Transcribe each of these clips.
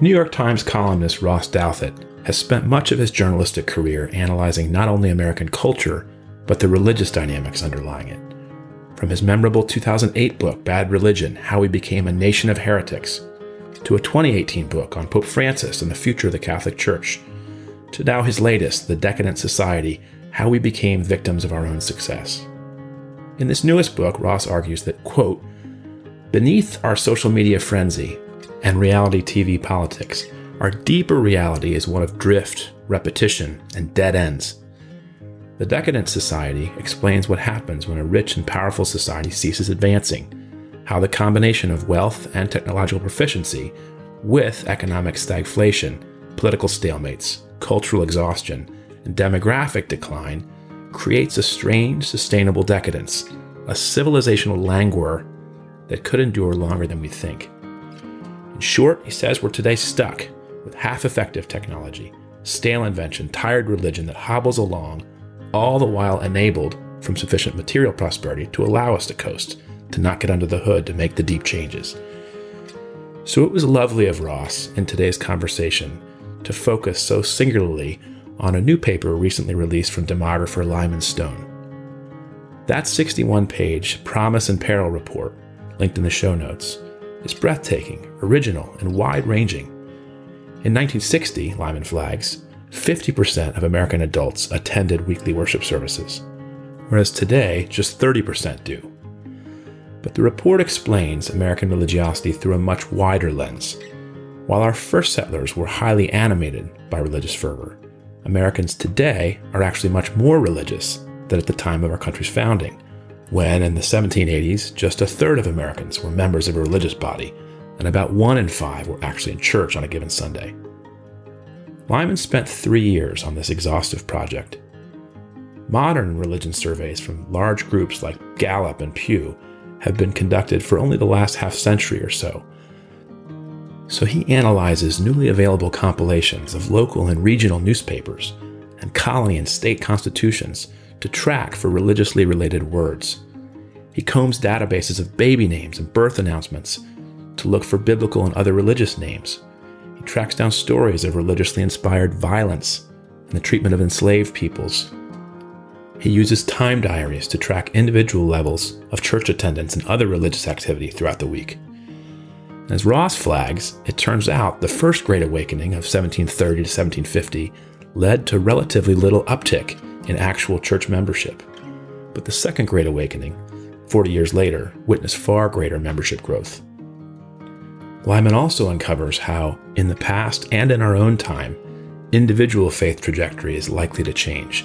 New York Times columnist Ross Douthat has spent much of his journalistic career analyzing not only American culture, but the religious dynamics underlying it. From his memorable 2008 book, Bad Religion, How We Became a Nation of Heretics, to a 2018 book on Pope Francis and the future of the Catholic Church, to now his latest, The Decadent Society, How We Became Victims of Our Own Success. In this newest book, Ross argues that, quote, beneath our social media frenzy and reality TV politics, our deeper reality is one of drift, repetition, and dead ends. The Decadent Society explains what happens when a rich and powerful society ceases advancing, how the combination of wealth and technological proficiency with economic stagflation, political stalemates, cultural exhaustion, and demographic decline creates a strange, sustainable decadence, a civilizational languor that could endure longer than we think. In short, he says we're today stuck with half-effective technology, stale invention, tired religion that hobbles along, all the while enabled from sufficient material prosperity to allow us to coast, to not get under the hood, to make the deep changes. So it was lovely of Ross in today's conversation to focus so singularly on a new paper recently released from demographer Lyman Stone. That 61-page Promise and Peril report, linked in the show notes, is breathtaking, original, and wide-ranging. In 1960, Lyman flags, 50% of American adults attended weekly worship services, whereas today, just 30% do. But the report explains American religiosity through a much wider lens. While our first settlers were highly animated by religious fervor, Americans today are actually much more religious than at the time of our country's founding, when, in the 1780s, just a third of Americans were members of a religious body, and about 1 in 5 were actually in church on a given Sunday. Lyman spent 3 years on this exhaustive project. Modern religion surveys from large groups like Gallup and Pew have been conducted for only the last half-century or so. So he analyzes newly available compilations of local and regional newspapers and colony and state constitutions to track for religiously related words. He combs databases of baby names and birth announcements to look for biblical and other religious names. He tracks down stories of religiously inspired violence and the treatment of enslaved peoples. He uses time diaries to track individual levels of church attendance and other religious activity throughout the week. As Ross flags, it turns out the First Great Awakening of 1730 to 1750 led to relatively little uptick in actual church membership. But the Second Great Awakening, 40 years later, witnessed far greater membership growth. Lyman also uncovers how, in the past and in our own time, individual faith trajectory is likely to change,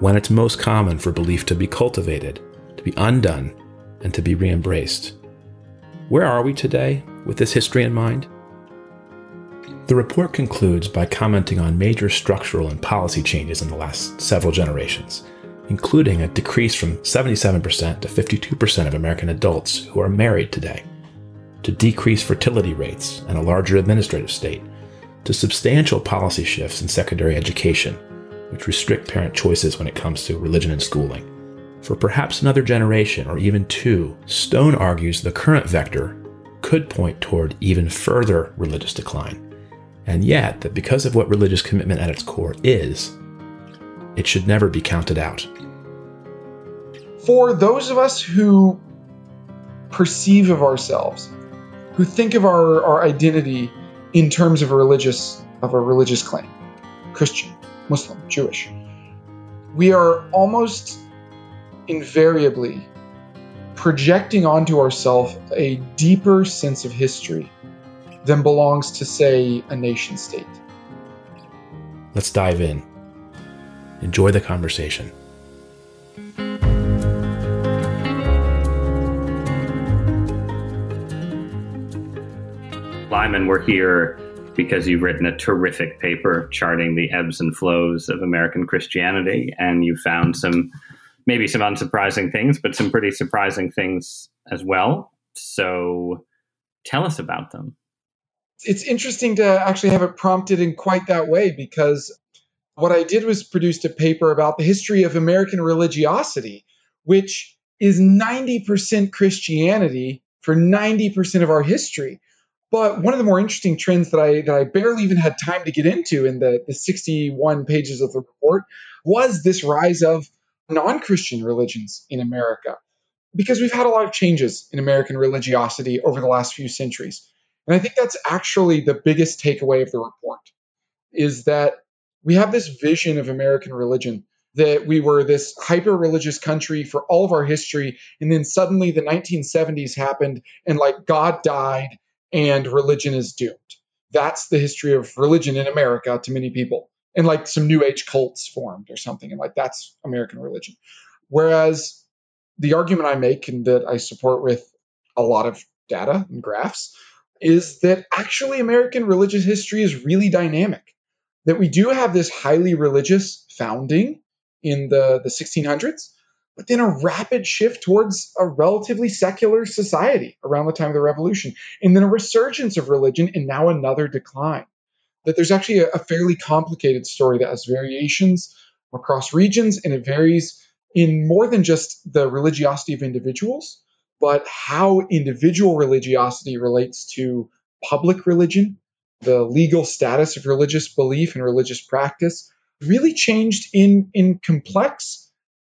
when it's most common for belief to be cultivated, to be undone, and to be re-embraced. Where are we today with this history in mind? The report concludes by commenting on major structural and policy changes in the last several generations, including a decrease from 77% to 52% of American adults who are married today, to decreased fertility rates and a larger administrative state, to substantial policy shifts in secondary education, which restrict parent choices when it comes to religion and schooling. For perhaps another generation or even two, Stone argues the current vector could point toward even further religious decline. And yet, that because of what religious commitment at its core is, it should never be counted out. For those of us who perceive of ourselves, who think of our identity in terms of a religious claim, Christian, Muslim, Jewish, we are almost invariably projecting onto ourselves a deeper sense of history than belongs to, say, a nation state. Let's dive in. Enjoy the conversation. Lyman, we're here because you've written a terrific paper charting the ebbs and flows of American Christianity, and you found maybe some unsurprising things, but some pretty surprising things as well. So tell us about them. It's interesting to actually have it prompted in quite that way, because what I did was produced a paper about the history of American religiosity, which is 90% Christianity for 90% of our history. But one of the more interesting trends that I barely even had time to get into in the 61 pages of the report was this rise of non-Christian religions in America, because we've had a lot of changes in American religiosity over the last few centuries. And I think that's actually the biggest takeaway of the report, is that we have this vision of American religion that we were this hyper-religious country for all of our history, and then suddenly the 1970s happened, and like God died, and religion is doomed. That's the history of religion in America to many people. And like some New Age cults formed or something, and like that's American religion. Whereas the argument I make, and that I support with a lot of data and graphs, is that actually American religious history is really dynamic, that we do have this highly religious founding in the 1600s, but then a rapid shift towards a relatively secular society around the time of the Revolution, and then a resurgence of religion, and now another decline, that there's actually a fairly complicated story that has variations across regions, and it varies in more than just the religiosity of individuals, but how individual religiosity relates to public religion. The legal status of religious belief and religious practice really changed in complex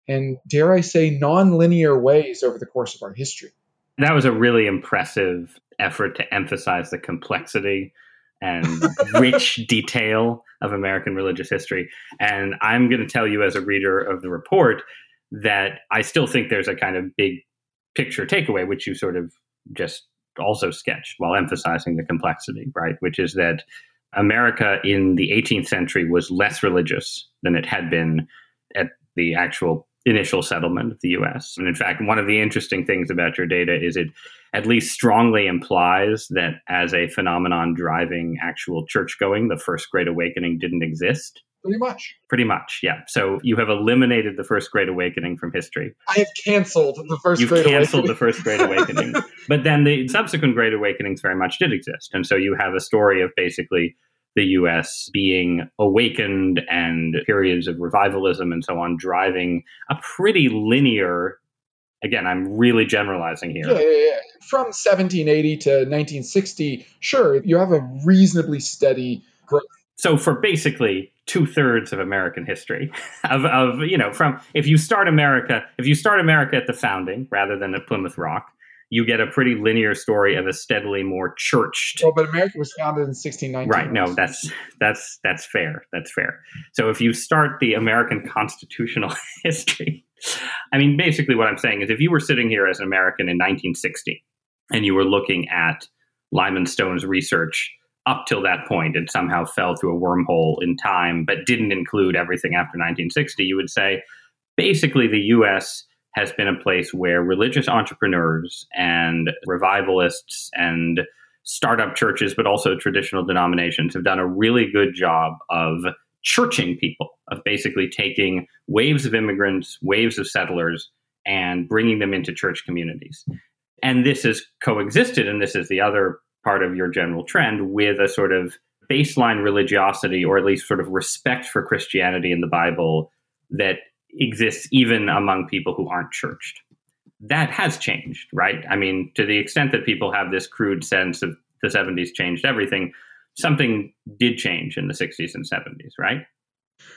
and, dare I say, non-linear ways over the course of our history. That was a really impressive effort to emphasize the complexity and rich detail of American religious history. And I'm going to tell you, as a reader of the report, that I still think there's a kind of big picture takeaway, which you sort of just also sketched while emphasizing the complexity, right? Which is that America in the 18th century was less religious than it had been at the actual initial settlement of the U.S. And in fact, one of the interesting things about your data is it at least strongly implies that as a phenomenon driving actual church-going, the First Great Awakening didn't exist. Pretty much, yeah. So you have eliminated the First Great Awakening from history. I have canceled the First Great Awakening. You've canceled the First Great Awakening. But then the subsequent Great Awakenings very much did exist. And so you have a story of basically the U.S. being awakened and periods of revivalism and so on, driving a pretty linear, again, I'm really generalizing here. Yeah. From 1780 to 1960, sure, you have a reasonably steady growth. So for basically 2/3 of American history, if you start America at the founding rather than at Plymouth Rock, you get a pretty linear story of a steadily more churched. Well, but America was founded in 1619. Right? No, that's fair. That's fair. So if you start the American constitutional history, I mean, basically what I'm saying is, if you were sitting here as an American in 1960 and you were looking at Lyman Stone's research up till that point, and somehow fell through a wormhole in time, but didn't include everything after 1960, you would say, basically, the U.S. has been a place where religious entrepreneurs and revivalists and startup churches, but also traditional denominations, have done a really good job of churching people, of basically taking waves of immigrants, waves of settlers, and bringing them into church communities. And this has coexisted, and this is the other part of your general trend, with a sort of baseline religiosity, or at least sort of respect for Christianity and the Bible, that exists even among people who aren't churched. That has changed, right? I mean, to the extent that people have this crude sense of the 70s changed everything, something did change in the 60s and 70s, right?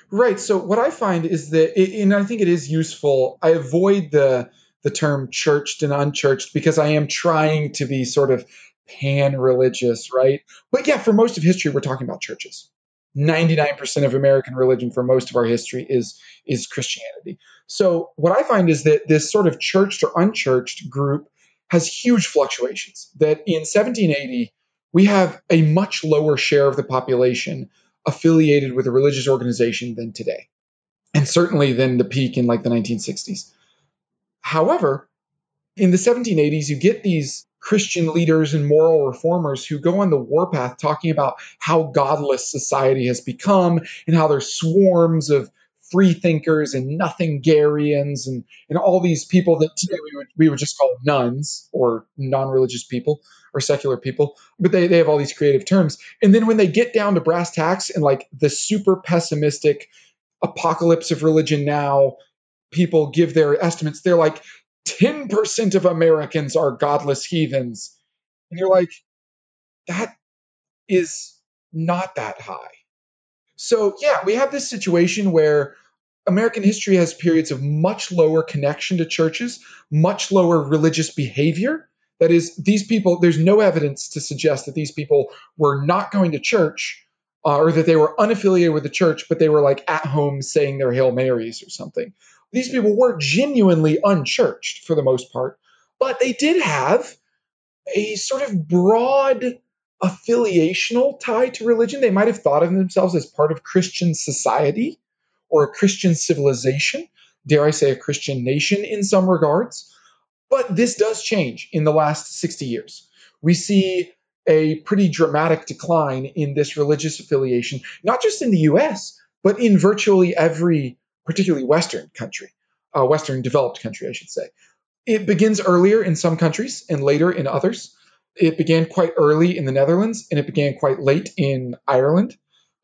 Right. So what I find is that, and I think it is useful, I avoid the term churched and unchurched because I am trying to be sort of pan-religious, right? But yeah, for most of history, we're talking about churches. 99% of American religion for most of our history is Christianity. So what I find is that this sort of churched or unchurched group has huge fluctuations, that in 1780, we have a much lower share of the population affiliated with a religious organization than today, and certainly than the peak in like the 1960s. However, in the 1780s, you get these Christian leaders and moral reformers who go on the warpath talking about how godless society has become and how there's swarms of free thinkers and nothingarians and all these people that today we would just call nuns or non-religious people or secular people, but they have all these creative terms. And then when they get down to brass tacks and like the super pessimistic apocalypse of religion now, people give their estimates, they're like, 10% of Americans are godless heathens. And you're like, that is not that high. So yeah, we have this situation where American history has periods of much lower connection to churches, much lower religious behavior. That is, these people, there's no evidence to suggest that these people were not going to church or that they were unaffiliated with the church, but they were like at home saying their Hail Marys or something. These people were genuinely unchurched for the most part, but they did have a sort of broad affiliational tie to religion. They might have thought of themselves as part of Christian society or a Christian civilization, dare I say a Christian nation in some regards. But this does change in the last 60 years. We see a pretty dramatic decline in this religious affiliation, not just in the US, but in virtually every, particularly Western country, Western developed country, I should say. It begins earlier in some countries and later in others. It began quite early in the Netherlands, and it began quite late in Ireland.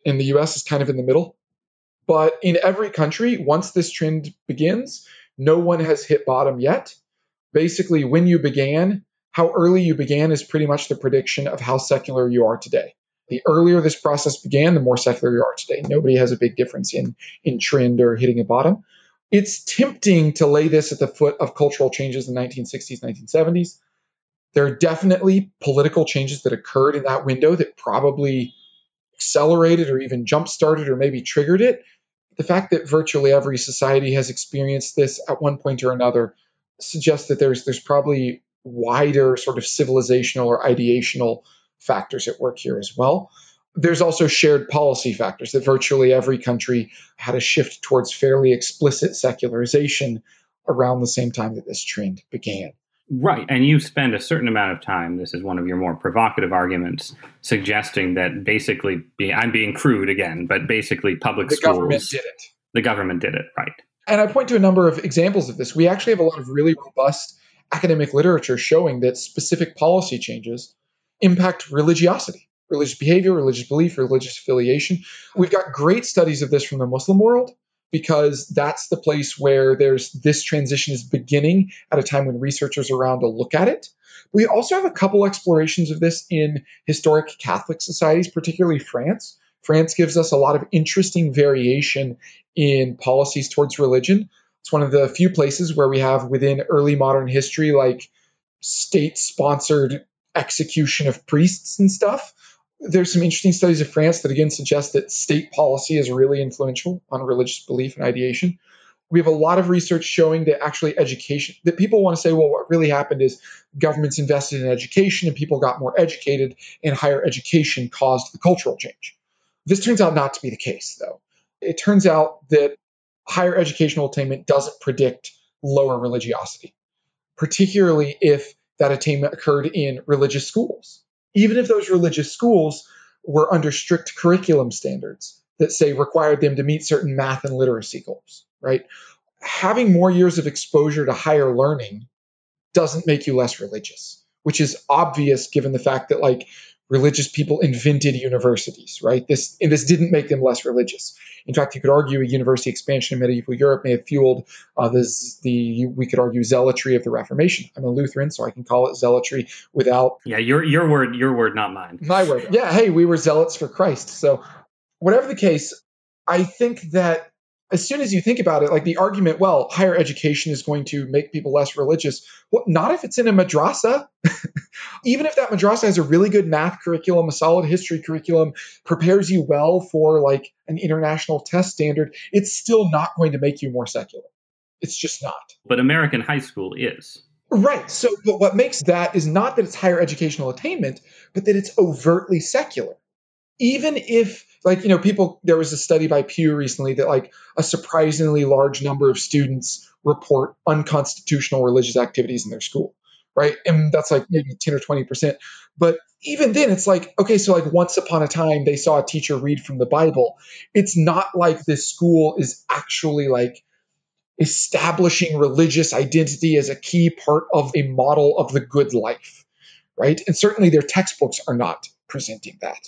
And the US is kind of in the middle. But in every country, once this trend begins, no one has hit bottom yet. Basically, when you began, how early you began is pretty much the prediction of how secular you are today. The earlier this process began, the more secular you are today. Nobody has a big difference in trend or hitting a bottom. It's tempting to lay this at the foot of cultural changes in the 1960s, 1970s. There are definitely political changes that occurred in that window that probably accelerated or even jump-started or maybe triggered it. The fact that virtually every society has experienced this at one point or another suggests that there's probably wider sort of civilizational or ideational factors at work here as well. There's also shared policy factors that virtually every country had a shift towards fairly explicit secularization around the same time that this trend began. Right. And you spend a certain amount of time, this is one of your more provocative arguments, suggesting that basically, I'm being crude again, but basically public schools. The government did it. The government did it, right. And I point to a number of examples of this. We actually have a lot of really robust academic literature showing that specific policy changes impact religiosity, religious behavior, religious belief, religious affiliation. We've got great studies of this from the Muslim world because that's the place where there's this transition is beginning at a time when researchers are around to look at it. We also have a couple explorations of this in historic Catholic societies, particularly France. France gives us a lot of interesting variation in policies towards religion. It's one of the few places where we have within early modern history, like state-sponsored execution of priests and stuff. There's some interesting studies of France that, again, suggest that state policy is really influential on religious belief and ideation. We have a lot of research showing that actually education, that people want to say, well, what really happened is governments invested in education and people got more educated and higher education caused the cultural change. This turns out not to be the case, though. It turns out that higher educational attainment doesn't predict lower religiosity, particularly if that attainment occurred in religious schools. Even if those religious schools were under strict curriculum standards that, say, required them to meet certain math and literacy goals, right? Having more years of exposure to higher learning doesn't make you less religious, which is obvious given the fact that, like, religious people invented universities, right? This didn't make them less religious. In fact, you could argue a university expansion in medieval Europe may have fueled we could argue zealotry of the Reformation. I'm a Lutheran, so I can call it zealotry without. Yeah, your word, not mine. My word. Yeah. Hey, we were zealots for Christ. So whatever the case, I think that as soon as you think about it, like the argument, well, higher education is going to make people less religious. Well, not if it's in a madrasa. Even if that madrasa has a really good math curriculum, a solid history curriculum, prepares you well for like an international test standard, it's still not going to make you more secular. It's just not. But American high school is. Right. So but what makes that is not that it's higher educational attainment, but that it's overtly secular. Even if, like, you know, people, there was a study by Pew recently that, like, a surprisingly large number of students report unconstitutional religious activities in their school, right? And that's like maybe 10 or 20%. But even then, it's like, okay, so like once upon a time, they saw a teacher read from the Bible. It's not like this school is actually like establishing religious identity as a key part of a model of the good life, right? And certainly their textbooks are not presenting that.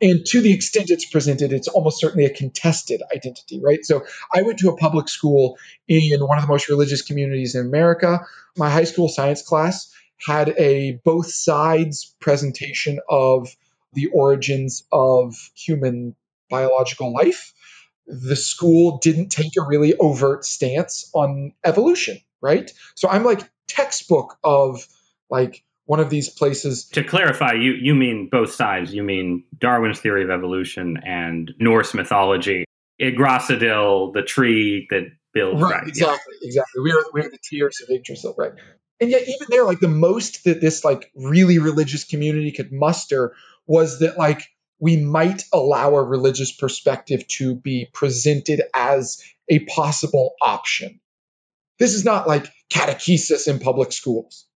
And to the extent it's presented, it's almost certainly a contested identity, right? So I went to a public school in one of the most religious communities in America. My high school science class had a both sides presentation of the origins of human biological life. The school didn't take a really overt stance on evolution, right? So I'm like textbook of like one of these places. To clarify, you mean both sides. You mean Darwin's theory of evolution and Norse mythology. Yggdrasil, the tree that builds. Right, exactly, yeah. Exactly. We are the tears of Yggdrasil, right? And yet even there, like the most that this like really religious community could muster was that like we might allow a religious perspective to be presented as a possible option. This is not like catechesis in public schools.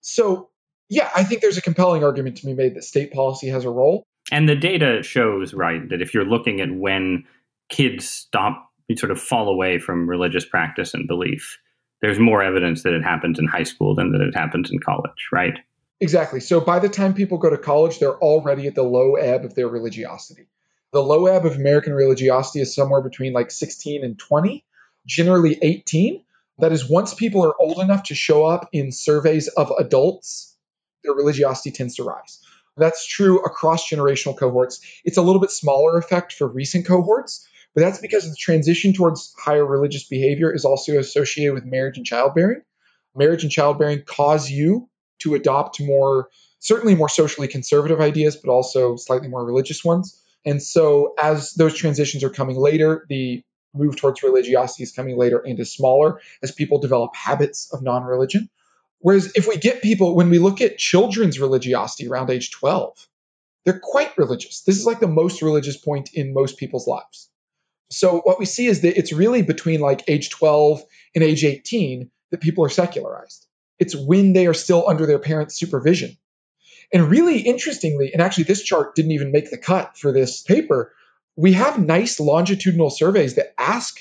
So yeah, I think there's a compelling argument to be made that state policy has a role. And the data shows, right, that if you're looking at when kids stop, sort of fall away from religious practice and belief, there's more evidence that it happens in high school than that it happens in college, right? Exactly. So by the time people go to college, they're already at the low ebb of their religiosity. The low ebb of American religiosity is somewhere between like 16 and 20, generally 18. That is, once people are old enough to show up in surveys of adults, their religiosity tends to rise. That's true across generational cohorts. It's a little bit smaller effect for recent cohorts, but that's because the transition towards higher religious behavior is also associated with marriage and childbearing. Marriage and childbearing cause you to adopt more, certainly more socially conservative ideas, but also slightly more religious ones. And so as those transitions are coming later, the move towards religiosity is coming later and is smaller as people develop habits of non-religion. Whereas if we get people, when we look at children's religiosity around age 12, they're quite religious. This is like the most religious point in most people's lives. So what we see is that it's really between like age 12 and age 18 that people are secularized. It's when they are still under their parents' supervision. And really interestingly, and actually this chart didn't even make the cut for this paper, we have nice longitudinal surveys that ask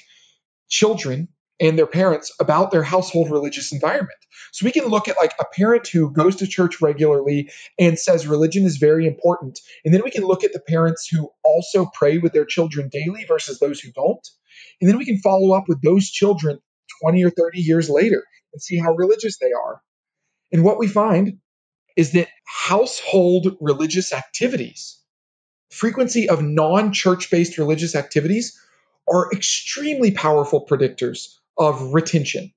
children and their parents about their household religious environment. So we can look at like a parent who goes to church regularly and says religion is very important. And then we can look at the parents who also pray with their children daily versus those who don't. And then we can follow up with those children 20 or 30 years later and see how religious they are. And what we find is that household religious activities, frequency of non-church-based religious activities, are extremely powerful predictors of retention.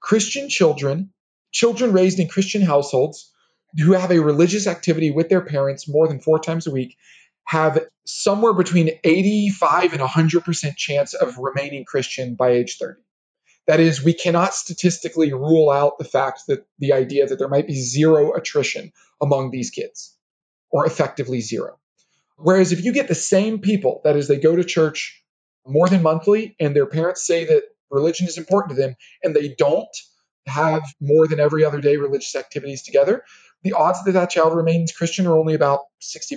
Christian children, children raised in Christian households who have a religious activity with their parents more than 4 times a week have somewhere between 85 and 100% chance of remaining Christian by age 30. That is, we cannot statistically rule out the fact that the idea that there might be zero attrition among these kids, or effectively zero. Whereas if you get the same people, that is, they go to church more than monthly and their parents say that religion is important to them and they don't have more than every other day religious activities together, the odds that that child remains Christian are only about 60%.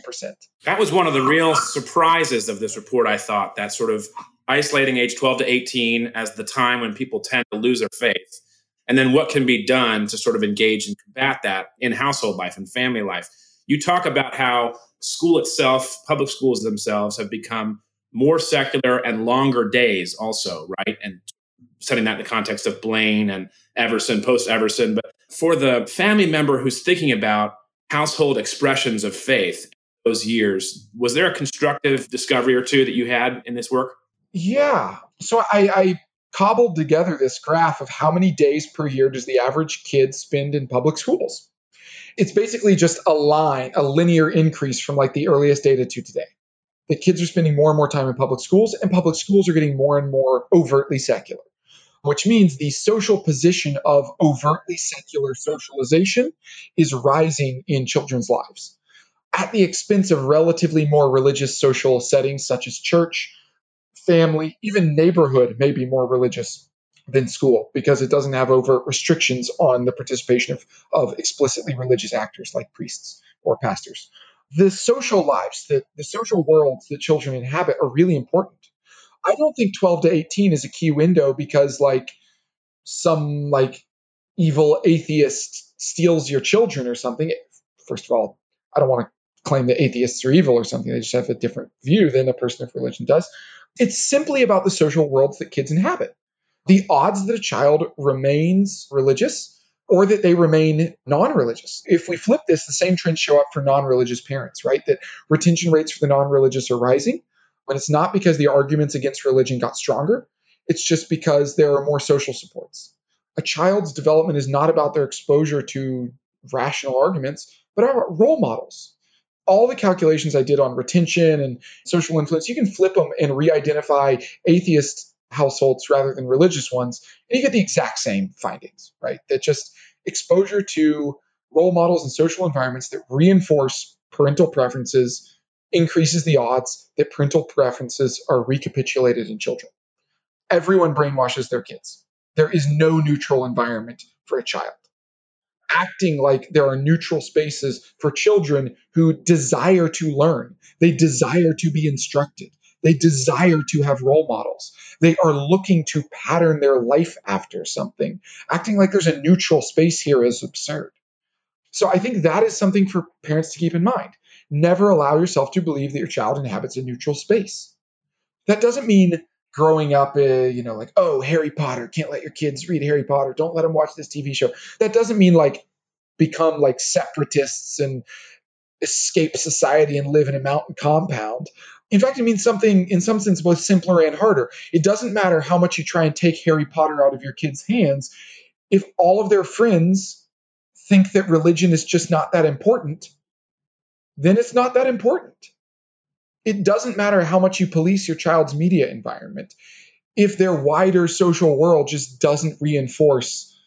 That was one of the real surprises of this report, I thought, that sort of isolating age 12 to 18 as the time when people tend to lose their faith, and then what can be done to sort of engage and combat that in household life and family life. You talk about how school itself, public schools themselves, have become more secular and longer days also, right? And setting that in the context of Blaine and Everson, post-Everson. But for the family member who's thinking about household expressions of faith in those years, was there a constructive discovery or two that you had in this work? Yeah. So I cobbled together this graph of how many days per year does the average kid spend in public schools. It's basically just a line, a linear increase from like the earliest data to today. The kids are spending more and more time in public schools, and public schools are getting more and more overtly secular, which means the social position of overtly secular socialization is rising in children's lives at the expense of relatively more religious social settings such as church, family, even neighborhood may be more religious than school because it doesn't have overt restrictions on the participation of explicitly religious actors like priests or pastors. The social lives, the social worlds that children inhabit are really important. I don't think 12 to 18 is a key window because like some like evil atheist steals your children or something. First of all, I don't want to claim that atheists are evil or something. They just have a different view than a person of religion does. It's simply about the social worlds that kids inhabit. The odds that a child remains religious or that they remain non-religious. If we flip this, the same trends show up for non-religious parents, right? That retention rates for the non-religious are rising, but it's not because the arguments against religion got stronger. It's just because there are more social supports. A child's development is not about their exposure to rational arguments, but about role models. All the calculations I did on retention and social influence, you can flip them and re-identify atheist households rather than religious ones, and you get the exact same findings, right? That just exposure to role models and social environments that reinforce parental preferences increases the odds that parental preferences are recapitulated in children. Everyone brainwashes their kids. There is no neutral environment for a child. Acting like there are neutral spaces for children who desire to learn. They desire to be instructed. They desire to have role models. They are looking to pattern their life after something. Acting like there's a neutral space here is absurd. So I think that is something for parents to keep in mind. Never allow yourself to believe that your child inhabits a neutral space. That doesn't mean growing up, like, oh, Harry Potter, can't let your kids read Harry Potter, don't let them watch this TV show. That doesn't mean like become like separatists and escape society and live in a mountain compound. In fact, it means something in some sense both simpler and harder. It doesn't matter how much you try and take Harry Potter out of your kids' hands. If all of their friends think that religion is just not that important, then it's not that important. It doesn't matter how much you police your child's media environment if their wider social world just doesn't reinforce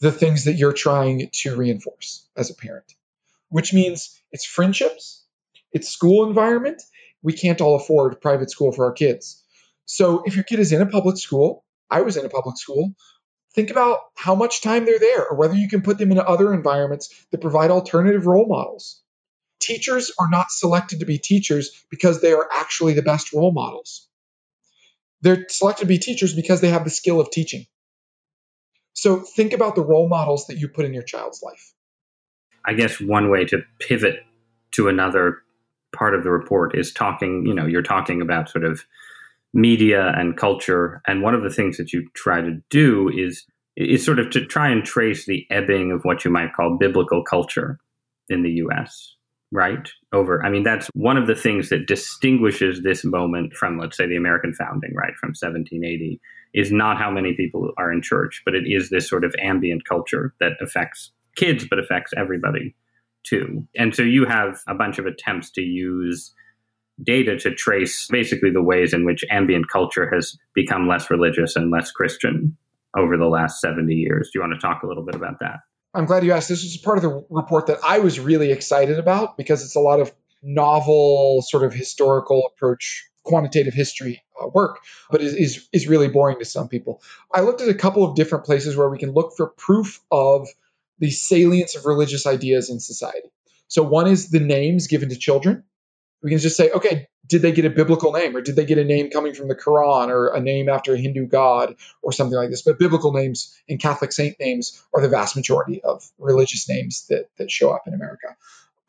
the things that you're trying to reinforce as a parent, which means it's friendships, it's school environment. We can't all afford private school for our kids. So if your kid is in a public school, I was in a public school, think about how much time they're there or whether you can put them into other environments that provide alternative role models. Teachers are not selected to be teachers because they are actually the best role models. They're selected to be teachers because they have the skill of teaching. So think about the role models that you put in your child's life. I guess one way to pivot to another part of the report is talking, you're talking about sort of media and culture. And one of the things that you try to do is sort of to try and trace the ebbing of what you might call biblical culture in the U.S., right? Over. I mean, that's one of the things that distinguishes this moment from, let's say, the American founding, right, from 1780, is not how many people are in church, but it is this sort of ambient culture that affects kids, but affects everybody too. And so you have a bunch of attempts to use data to trace basically the ways in which ambient culture has become less religious and less Christian over the last 70 years. Do you want to talk a little bit about that? I'm glad you asked. This is part of the report that I was really excited about because it's a lot of novel sort of historical approach, quantitative history work, but it is really boring to some people. I looked at a couple of different places where we can look for proof of the salience of religious ideas in society. So one is the names given to children. We can just say, okay, did they get a biblical name or did they get a name coming from the Quran or a name after a Hindu god or something like this? But biblical names and Catholic saint names are the vast majority of religious names that show up in America.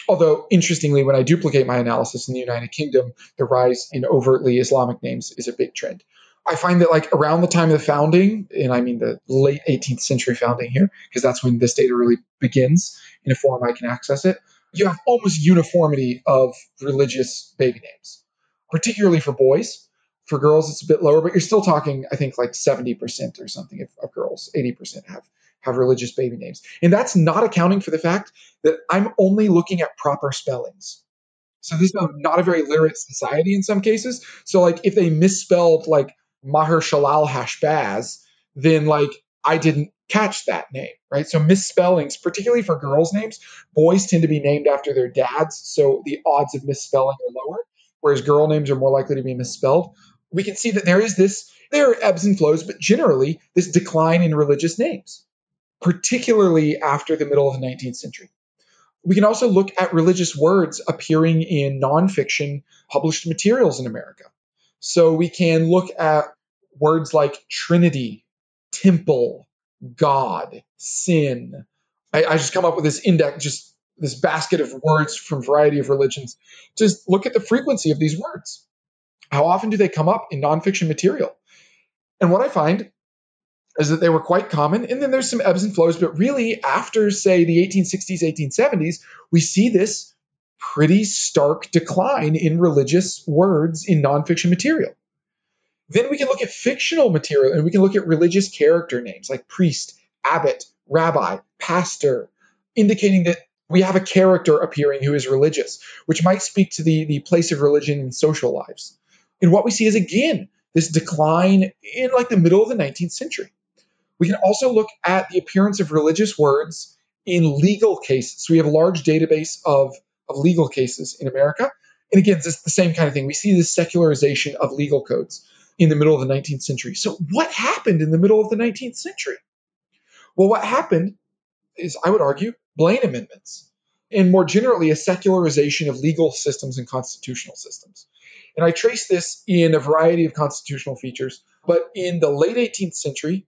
Although, interestingly, when I duplicate my analysis in the United Kingdom, the rise in overtly Islamic names is a big trend. I find that like around the time of the founding, and I mean the late 18th century founding here, because that's when this data really begins in a form I can access it, you have almost uniformity of religious baby names, particularly for boys. For girls, it's a bit lower, but you're still talking, I think, like 70% or something of girls, 80% have religious baby names. And that's not accounting for the fact that I'm only looking at proper spellings. So this is not a very literate society in some cases. So like if they misspelled like Maher Shalal Hashbaz, then like I didn't catch that name, right? So misspellings, particularly for girls' names, boys tend to be named after their dads, so the odds of misspelling are lower, whereas girl names are more likely to be misspelled. We can see that there are ebbs and flows, but generally this decline in religious names, particularly after the middle of the 19th century. We can also look at religious words appearing in nonfiction published materials in America. So we can look at words like Trinity, temple, God, sin. I just come up with this index, just this basket of words from a variety of religions. Just look at the frequency of these words. How often do they come up in nonfiction material? And what I find is that they were quite common. And then there's some ebbs and flows. But really, after, say, the 1860s, 1870s, we see this pretty stark decline in religious words in nonfiction material. Then we can look at fictional material, and we can look at religious character names like priest, abbot, rabbi, pastor, indicating that we have a character appearing who is religious, which might speak to the place of religion in social lives. And what we see is, again, this decline in like the middle of the 19th century. We can also look at the appearance of religious words in legal cases. So we have a large database of legal cases in America. And again, it's the same kind of thing. We see this secularization of legal codes in the middle of the 19th century. So what happened in the middle of the 19th century? Well, what happened is, I would argue, Blaine Amendments, and more generally, a secularization of legal systems and constitutional systems. And I trace this in a variety of constitutional features, but in the late 18th century,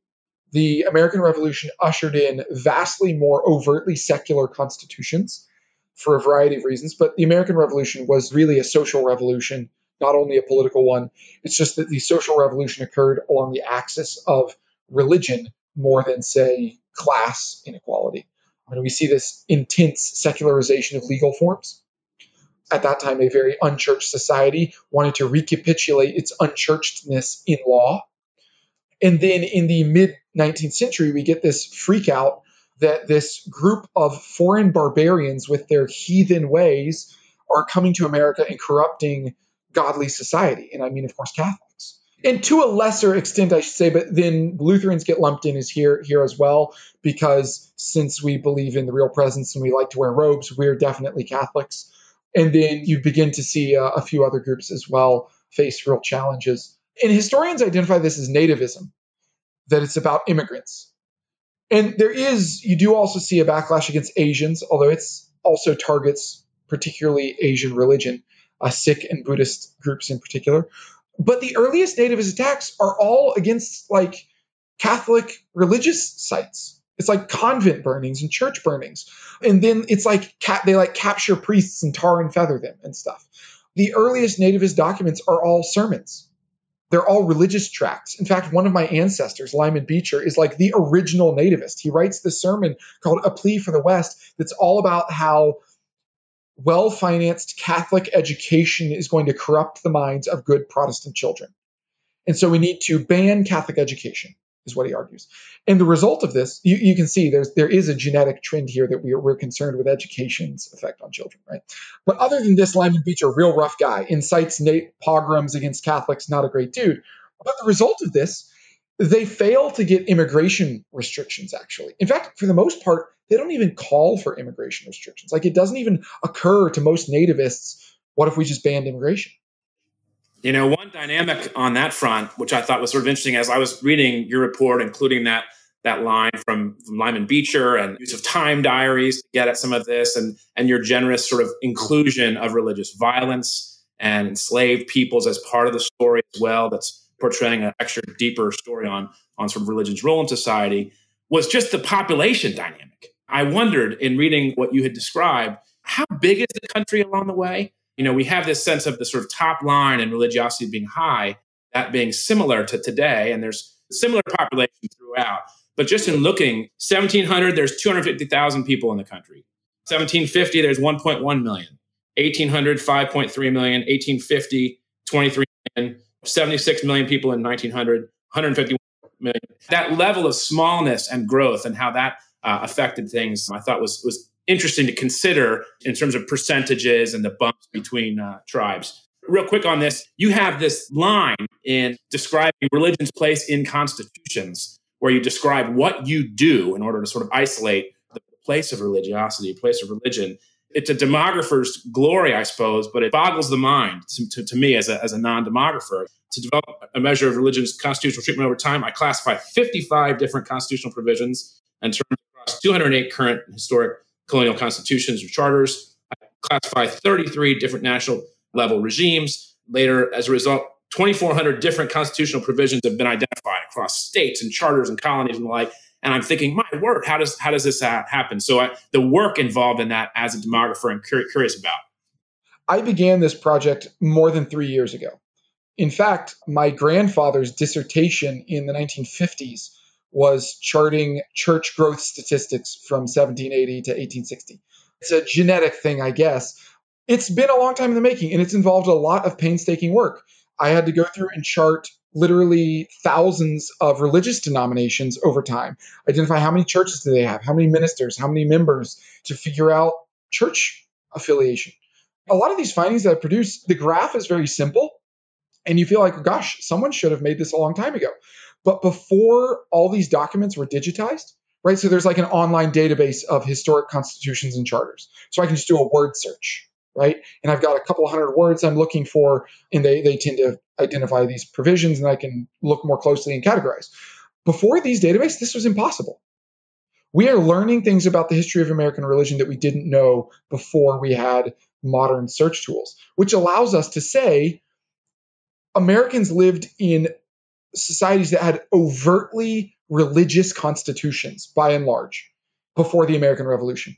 the American Revolution ushered in vastly more overtly secular constitutions for a variety of reasons, but the American Revolution was really a social revolution, not only a political one. It's just that the social revolution occurred along the axis of religion more than, say, class inequality. And we see this intense secularization of legal forms. At that time, a very unchurched society wanted to recapitulate its unchurchedness in law. And then in the mid-19th century, we get this freak out that this group of foreign barbarians with their heathen ways are coming to America and corrupting godly society. And I mean, of course, Catholics. And to a lesser extent, I should say, but then Lutherans get lumped in as here as well, because since we believe in the real presence and we like to wear robes, we're definitely Catholics. And then you begin to see a few other groups as well face real challenges. And historians identify this as nativism, that it's about immigrants. And you do also see a backlash against Asians, although it's also targets particularly Asian religion, Sikh and Buddhist groups in particular. But the earliest nativist attacks are all against like Catholic religious sites. It's like convent burnings and church burnings. And then it's like they like capture priests and tar and feather them and stuff. The earliest nativist documents are all sermons. They're all religious tracts. In fact, one of my ancestors, Lyman Beecher, is like the original nativist. He writes this sermon called A Plea for the West that's all about how well-financed Catholic education is going to corrupt the minds of good Protestant children. And so we need to ban Catholic education, is what he argues. And the result of this, you can see there is a genetic trend here that we're concerned with education's effect on children, right? But other than this, Lyman Beecher, real rough guy, incites pogroms against Catholics, not a great dude. But the result of this, they fail to get immigration restrictions, actually. In fact, for the most part, they don't even call for immigration restrictions. Like, it doesn't even occur to most nativists, what if we just banned immigration? You know, one dynamic on that front, which I thought was sort of interesting as I was reading your report, including that line from Lyman Beecher and use of time diaries to get at some of this and your generous sort of inclusion of religious violence and enslaved peoples as part of the story as well, that's portraying an extra deeper story on sort of religion's role in society, was just the population dynamic. I wondered in reading what you had described, how big is the country along the way? You know, we have this sense of the sort of top line and religiosity being high, that being similar to today, and there's similar population throughout. But just in looking, 1700, there's 250,000 people in the country. 1750, there's 1.1 million. 1800, 5.3 million. 1850, 23 million. 76 million people in 1900, 151 million. That level of smallness and growth and how that affected things, I thought was interesting to consider in terms of percentages and the bumps between tribes. Real quick on this, you have this line in describing religion's place in constitutions where you describe what you do in order to sort of isolate the place of religiosity, place of religion. It's a demographer's glory, I suppose, but it boggles the mind to me as a non-demographer. To develop a measure of religion's constitutional treatment over time, I classify 55 different constitutional provisions and terms across 208 current and historic colonial constitutions or charters. I classify 33 different national level regimes. Later, as a result, 2,400 different constitutional provisions have been identified across states and charters and colonies and the like. And I'm thinking, my word, how does this happen? So the work involved in that as a demographer, I'm curious about. I began this project more than 3 years ago. In fact, my grandfather's dissertation in the 1950s was charting church growth statistics from 1780 to 1860. It's a genetic thing, I guess. It's been a long time in the making, and it's involved a lot of painstaking work. I had to go through and chart literally thousands of religious denominations over time, identify how many churches do they have, how many ministers, how many members, to figure out church affiliation. A lot of these findings that I produced, the graph is very simple, and you feel like, gosh, someone should have made this a long time ago. But before all these documents were digitized, right? So there's like an online database of historic constitutions and charters. So I can just do a word search, right? And I've got a couple hundred words I'm looking for, and they tend to identify these provisions, and I can look more closely and categorize. Before these databases, this was impossible. We are learning things about the history of American religion that we didn't know before we had modern search tools, which allows us to say Americans lived in societies that had overtly religious constitutions, by and large, before the American Revolution.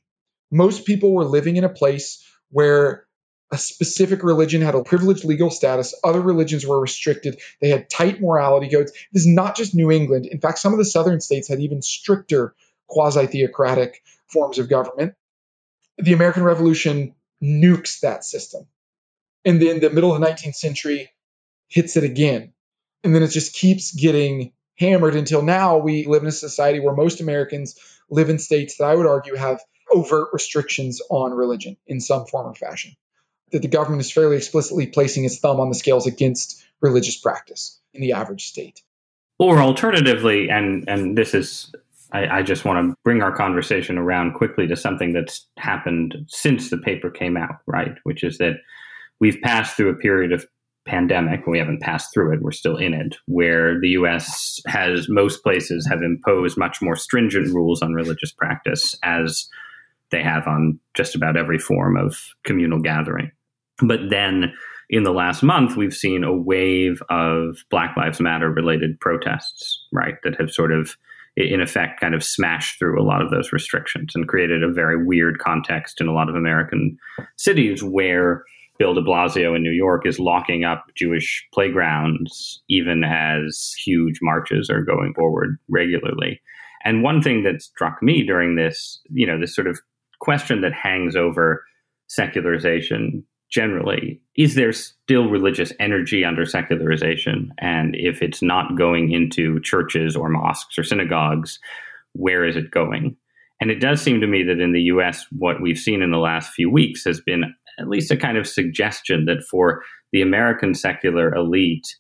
Most people were living in a place where a specific religion had a privileged legal status. Other religions were restricted. They had tight morality codes. This is not just New England. In fact, some of the southern states had even stricter quasi-theocratic forms of government. The American Revolution nukes that system. And then the middle of the 19th century hits it again. And then it just keeps getting hammered until now we live in a society where most Americans live in states that I would argue have overt restrictions on religion in some form or fashion, that the government is fairly explicitly placing its thumb on the scales against religious practice in the average state. Or alternatively, and this is, I just want to bring our conversation around quickly to something that's happened since the paper came out, right? Which is that we've passed through a period of pandemic, and we haven't passed through it, we're still in it, where the U.S. has, most places have imposed much more stringent rules on religious practice, as they have on just about every form of communal gathering. But then in the last month, we've seen a wave of Black Lives Matter related protests, right, that have sort of, in effect, kind of smashed through a lot of those restrictions and created a very weird context in a lot of American cities where Bill de Blasio in New York is locking up Jewish playgrounds, even as huge marches are going forward regularly. And one thing that struck me during this, you know, this sort of question that hangs over secularization generally, is there still religious energy under secularization? And if it's not going into churches or mosques or synagogues, where is it going? And it does seem to me that in the U.S., what we've seen in the last few weeks has been at least a kind of suggestion that for the American secular elite,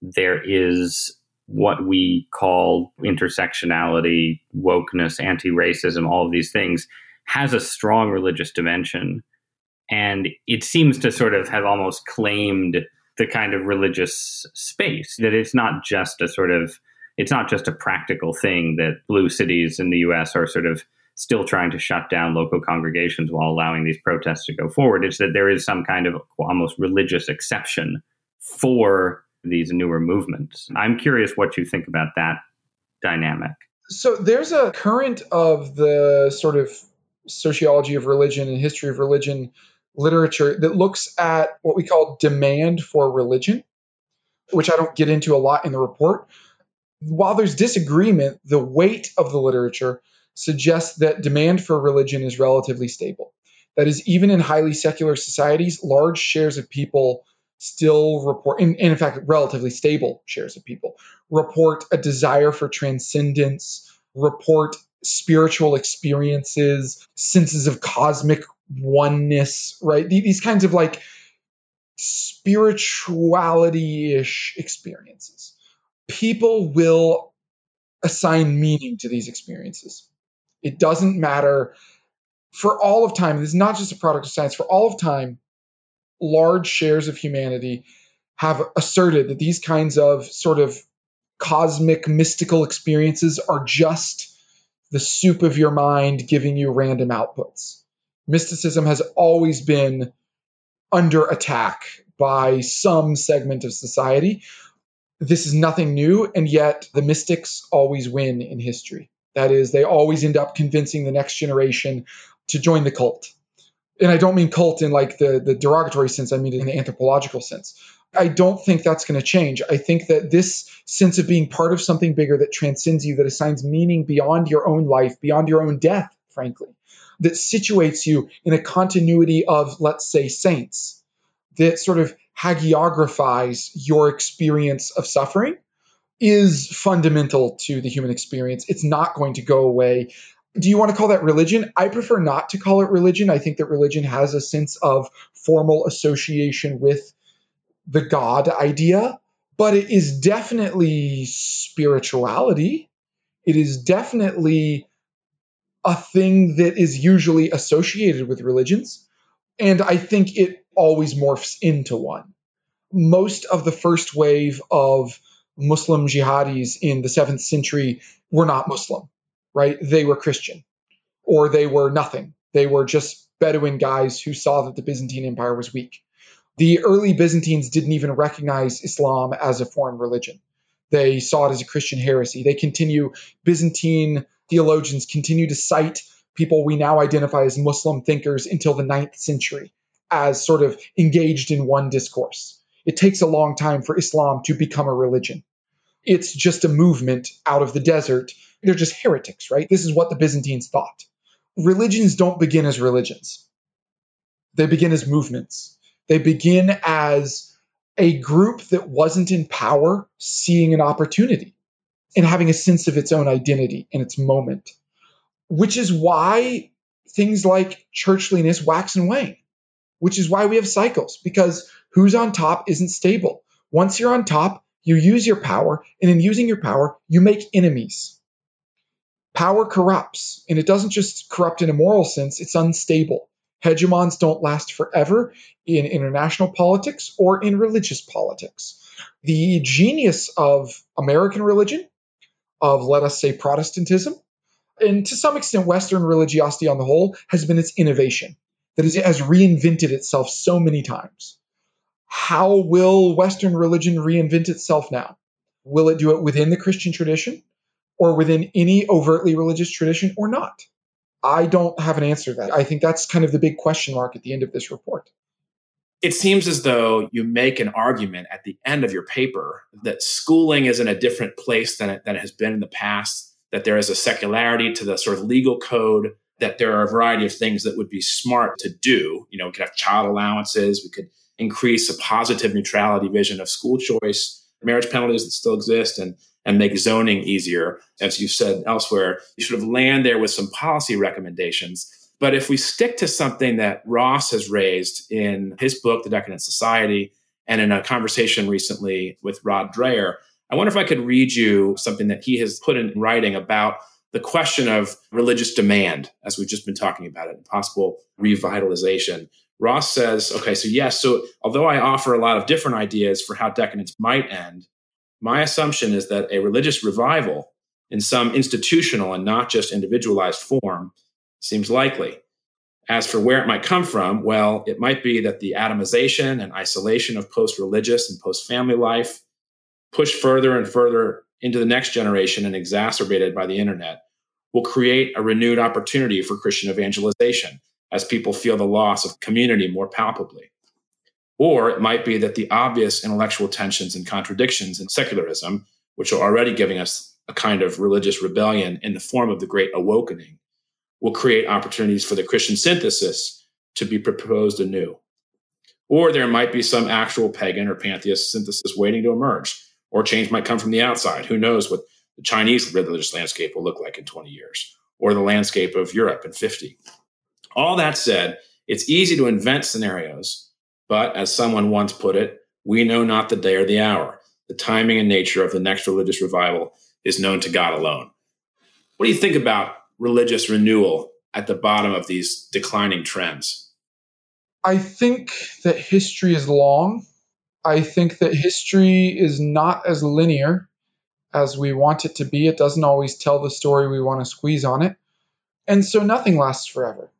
there is what we call intersectionality, wokeness, anti-racism, all of these things, has a strong religious dimension. And it seems to sort of have almost claimed the kind of religious space, that it's not just a sort of, it's not just a practical thing that blue cities in the U.S. are sort of still trying to shut down local congregations while allowing these protests to go forward. It's that there is some kind of almost religious exception for these newer movements. I'm curious what you think about that dynamic. So there's a current of the sort of sociology of religion and history of religion literature that looks at what we call demand for religion, which I don't get into a lot in the report. While there's disagreement, the weight of the literature suggests that demand for religion is relatively stable. That is, even in highly secular societies, large shares of people still report, and in fact, relatively stable shares of people, report a desire for transcendence, report spiritual experiences, senses of cosmic oneness, right? These kinds of like spirituality-ish experiences. People will assign meaning to these experiences. It doesn't matter. For all of time, this is not just a product of science, for all of time, large shares of humanity have asserted that these kinds of sort of cosmic mystical experiences are just the soup of your mind giving you random outputs. Mysticism has always been under attack by some segment of society. This is nothing new, and yet the mystics always win in history. That is, they always end up convincing the next generation to join the cult. And I don't mean cult in like the derogatory sense, I mean in the anthropological sense. I don't think that's going to change. I think that this sense of being part of something bigger that transcends you, that assigns meaning beyond your own life, beyond your own death, frankly, that situates you in a continuity of, let's say, saints, that sort of hagiographize your experience of suffering, is fundamental to the human experience. It's not going to go away. Do you want to call that religion? I prefer not to call it religion. I think that religion has a sense of formal association with the God idea, but it is definitely spirituality. It is definitely a thing that is usually associated with religions, and I think it always morphs into one. Most of the first wave of Muslim jihadis in the 7th century were not Muslim, right? They were Christian, or they were nothing. They were just Bedouin guys who saw that the Byzantine Empire was weak. The early Byzantines didn't even recognize Islam as a foreign religion. They saw it as a Christian heresy. Byzantine theologians continue to cite people we now identify as Muslim thinkers until the 9th century as sort of engaged in one discourse. It takes a long time for Islam to become a religion. It's just a movement out of the desert. They're just heretics, right? This is what the Byzantines thought. Religions don't begin as religions. They begin as movements. They begin as a group that wasn't in power seeing an opportunity and having a sense of its own identity and its moment, which is why things like churchliness wax and wane, which is why we have cycles, because who's on top isn't stable. Once you're on top, you use your power, and in using your power, you make enemies. Power corrupts, and it doesn't just corrupt in a moral sense, it's unstable. Hegemons don't last forever in international politics or in religious politics. The genius of American religion, of let us say Protestantism, and to some extent Western religiosity on the whole, has been its innovation. That is, it has reinvented itself so many times. How will Western religion reinvent itself now? Will it do it within the Christian tradition or within any overtly religious tradition or not? I don't have an answer to that. I think that's kind of the big question mark at the end of this report. It seems as though you make an argument at the end of your paper that schooling is in a different place than it has been in the past, that there is a secularity to the sort of legal code, that there are a variety of things that would be smart to do. You know, we could have child allowances, we could increase a positive neutrality vision of school choice, marriage penalties that still exist, and make zoning easier. As you've said elsewhere, you sort of land there with some policy recommendations. But if we stick to something that Ross has raised in his book, The Decadent Society, and in a conversation recently with Rod Dreher, I wonder if I could read you something that he has put in writing about the question of religious demand, as we've just been talking about it, and possible revitalization. Ross says, okay, so yes, so although I offer a lot of different ideas for how decadence might end, my assumption is that a religious revival in some institutional and not just individualized form seems likely. As for where it might come from, well, it might be that the atomization and isolation of post-religious and post-family life push further and further into the next generation and exacerbated by the internet will create a renewed opportunity for Christian evangelization as people feel the loss of community more palpably. Or it might be that the obvious intellectual tensions and contradictions in secularism, which are already giving us a kind of religious rebellion in the form of the Great Awakening, will create opportunities for the Christian synthesis to be proposed anew. Or there might be some actual pagan or pantheist synthesis waiting to emerge, or change might come from the outside. Who knows what the Chinese religious landscape will look like in 20 years, or the landscape of Europe in 50. All that said, it's easy to invent scenarios, but as someone once put it, we know not the day or the hour. The timing and nature of the next religious revival is known to God alone. What do you think about religious renewal at the bottom of these declining trends? I think that history is long. I think that history is not as linear as we want it to be. It doesn't always tell the story we want to squeeze on it. And so nothing lasts forever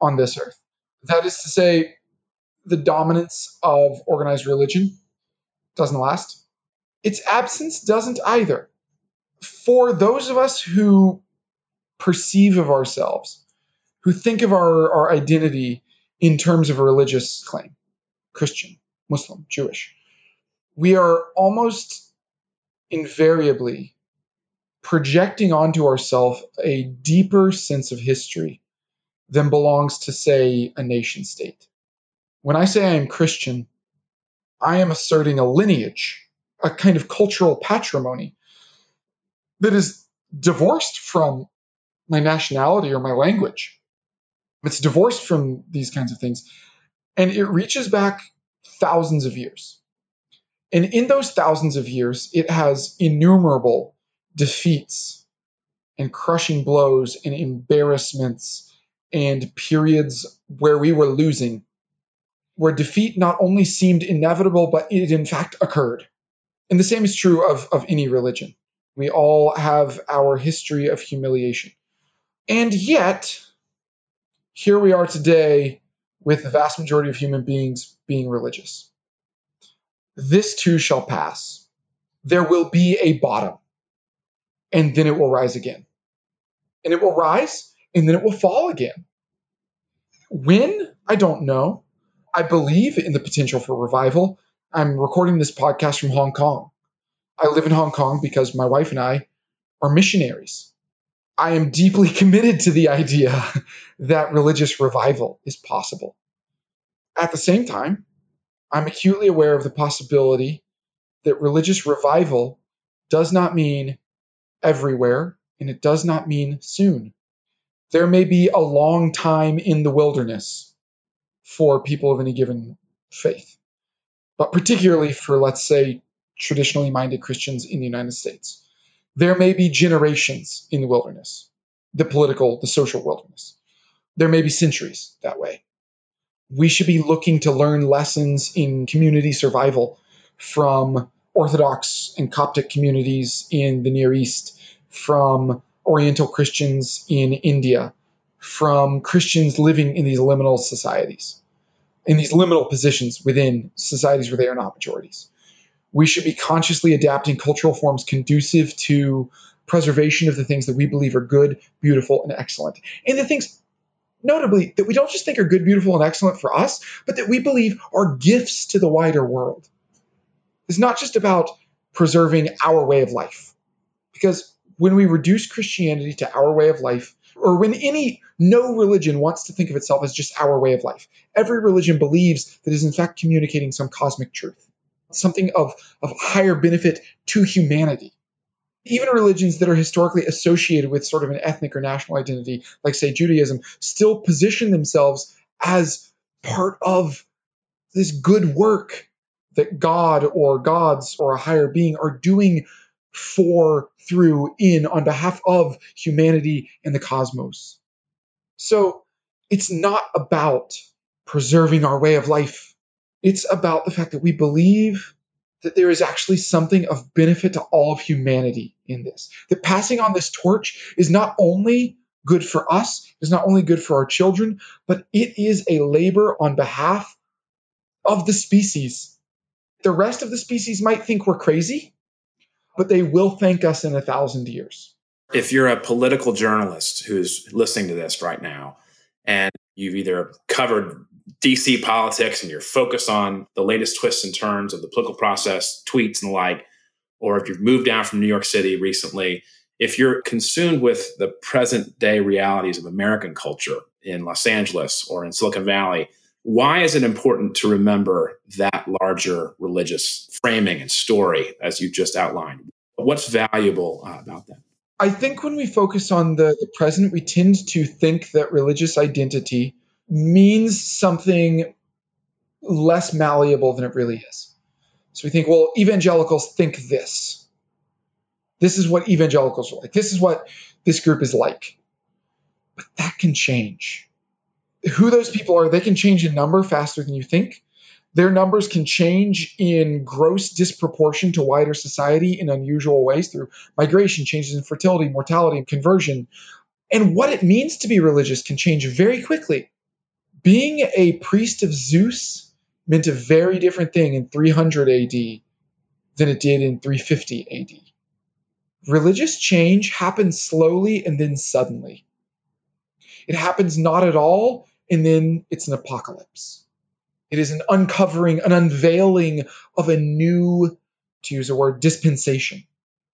on this earth. That is to say, the dominance of organized religion doesn't last. Its absence doesn't either. For those of us who perceive of ourselves, who think of our identity in terms of a religious claim, Christian, Muslim, Jewish, we are almost invariably projecting onto ourselves a deeper sense of history than belongs to, say, a nation state. When I say I am Christian, I am asserting a lineage, a kind of cultural patrimony that is divorced from my nationality or my language. It's divorced from these kinds of things. And it reaches back thousands of years. And in those thousands of years, it has innumerable defeats and crushing blows and embarrassments and periods where we were losing, where defeat not only seemed inevitable, but it in fact occurred. And the same is true of any religion. We all have our history of humiliation. And yet, here we are today with the vast majority of human beings being religious. This too shall pass. There will be a bottom, and then it will rise again. And it will rise, and then it will fall again. When? I don't know. I believe in the potential for revival. I'm recording this podcast from Hong Kong. I live in Hong Kong because my wife and I are missionaries. I am deeply committed to the idea that religious revival is possible. At the same time, I'm acutely aware of the possibility that religious revival does not mean everywhere, and it does not mean soon. There may be a long time in the wilderness for people of any given faith, but particularly for, let's say, traditionally minded Christians in the United States. There may be generations in the wilderness, the political, the social wilderness. There may be centuries that way. We should be looking to learn lessons in community survival from Orthodox and Coptic communities in the Near East, from Oriental Christians in India, from Christians living in these liminal societies, in these liminal positions within societies where they are not majorities. We should be consciously adapting cultural forms conducive to preservation of the things that we believe are good, beautiful, and excellent. And the things, notably, that we don't just think are good, beautiful, and excellent for us, but that we believe are gifts to the wider world. It's not just about preserving our way of life. Because when we reduce Christianity to our way of life, or when no religion wants to think of itself as just our way of life, every religion believes that it is in fact communicating some cosmic truth. Something of higher benefit to humanity. Even religions that are historically associated with sort of an ethnic or national identity, like, say, Judaism, still position themselves as part of this good work that God or gods or a higher being are doing for, through, in, on behalf of humanity and the cosmos. So it's not about preserving our way of life. It's about the fact that we believe that there is actually something of benefit to all of humanity in this. That passing on this torch is not only good for us, is not only good for our children, but it is a labor on behalf of the species. The rest of the species might think we're crazy, but they will thank us in 1,000 years. If you're a political journalist who's listening to this right now, and you've either covered DC politics and you're focused on the latest twists and turns of the political process, tweets and the like, or if you've moved down from New York City recently, if you're consumed with the present day realities of American culture in Los Angeles or in Silicon Valley, why is it important to remember that larger religious framing and story as you just outlined? What's valuable about that? I think when we focus on the present, we tend to think that religious identity means something less malleable than it really is. So we think, well, evangelicals think this. This is what evangelicals are like. This is what this group is like. But that can change. Who those people are, they can change in number faster than you think. Their numbers can change in gross disproportion to wider society in unusual ways through migration, changes in fertility, mortality, and conversion. And what it means to be religious can change very quickly. Being a priest of Zeus meant a very different thing in 300 AD than it did in 350 AD. Religious change happens slowly and then suddenly. It happens not at all, and then it's an apocalypse. It is an uncovering, an unveiling of a new, to use a word, dispensation.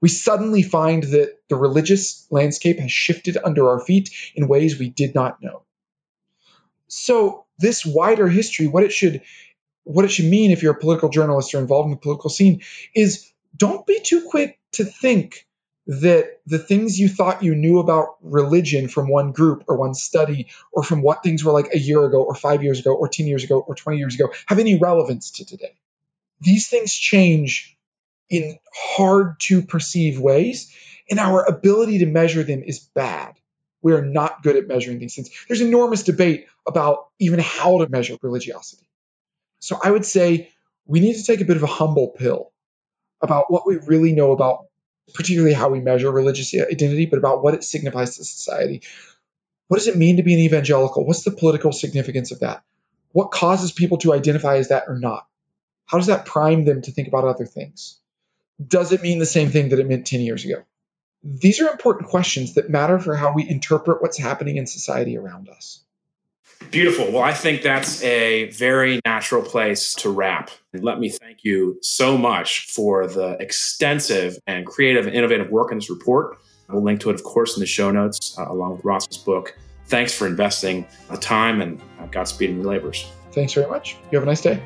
We suddenly find that the religious landscape has shifted under our feet in ways we did not know. So this wider history, what it should mean if you're a political journalist or involved in the political scene, is don't be too quick to think that the things you thought you knew about religion from one group or one study or from what things were like a year ago or 5 years ago or 10 years ago or 20 years ago have any relevance to today. These things change in hard-to-perceive ways, and our ability to measure them is bad. We are not good at measuring these things. There's enormous debate about even how to measure religiosity. So I would say we need to take a bit of a humble pill about what we really know about, particularly how we measure religious identity, but about what it signifies to society. What does it mean to be an evangelical? What's the political significance of that? What causes people to identify as that or not? How does that prime them to think about other things? Does it mean the same thing that it meant 10 years ago? These are important questions that matter for how we interpret what's happening in society around us. Beautiful. Well, I think that's a very natural place to wrap. And let me thank you so much for the extensive and creative and innovative work in this report. We'll link to it, of course, in the show notes, along with Ross's book. Thanks for investing the time, and Godspeed in your labors. Thanks very much. You have a nice day.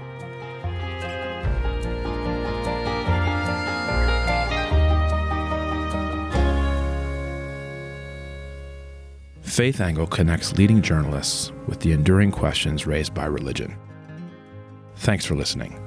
Faith Angle connects leading journalists with the enduring questions raised by religion. Thanks for listening.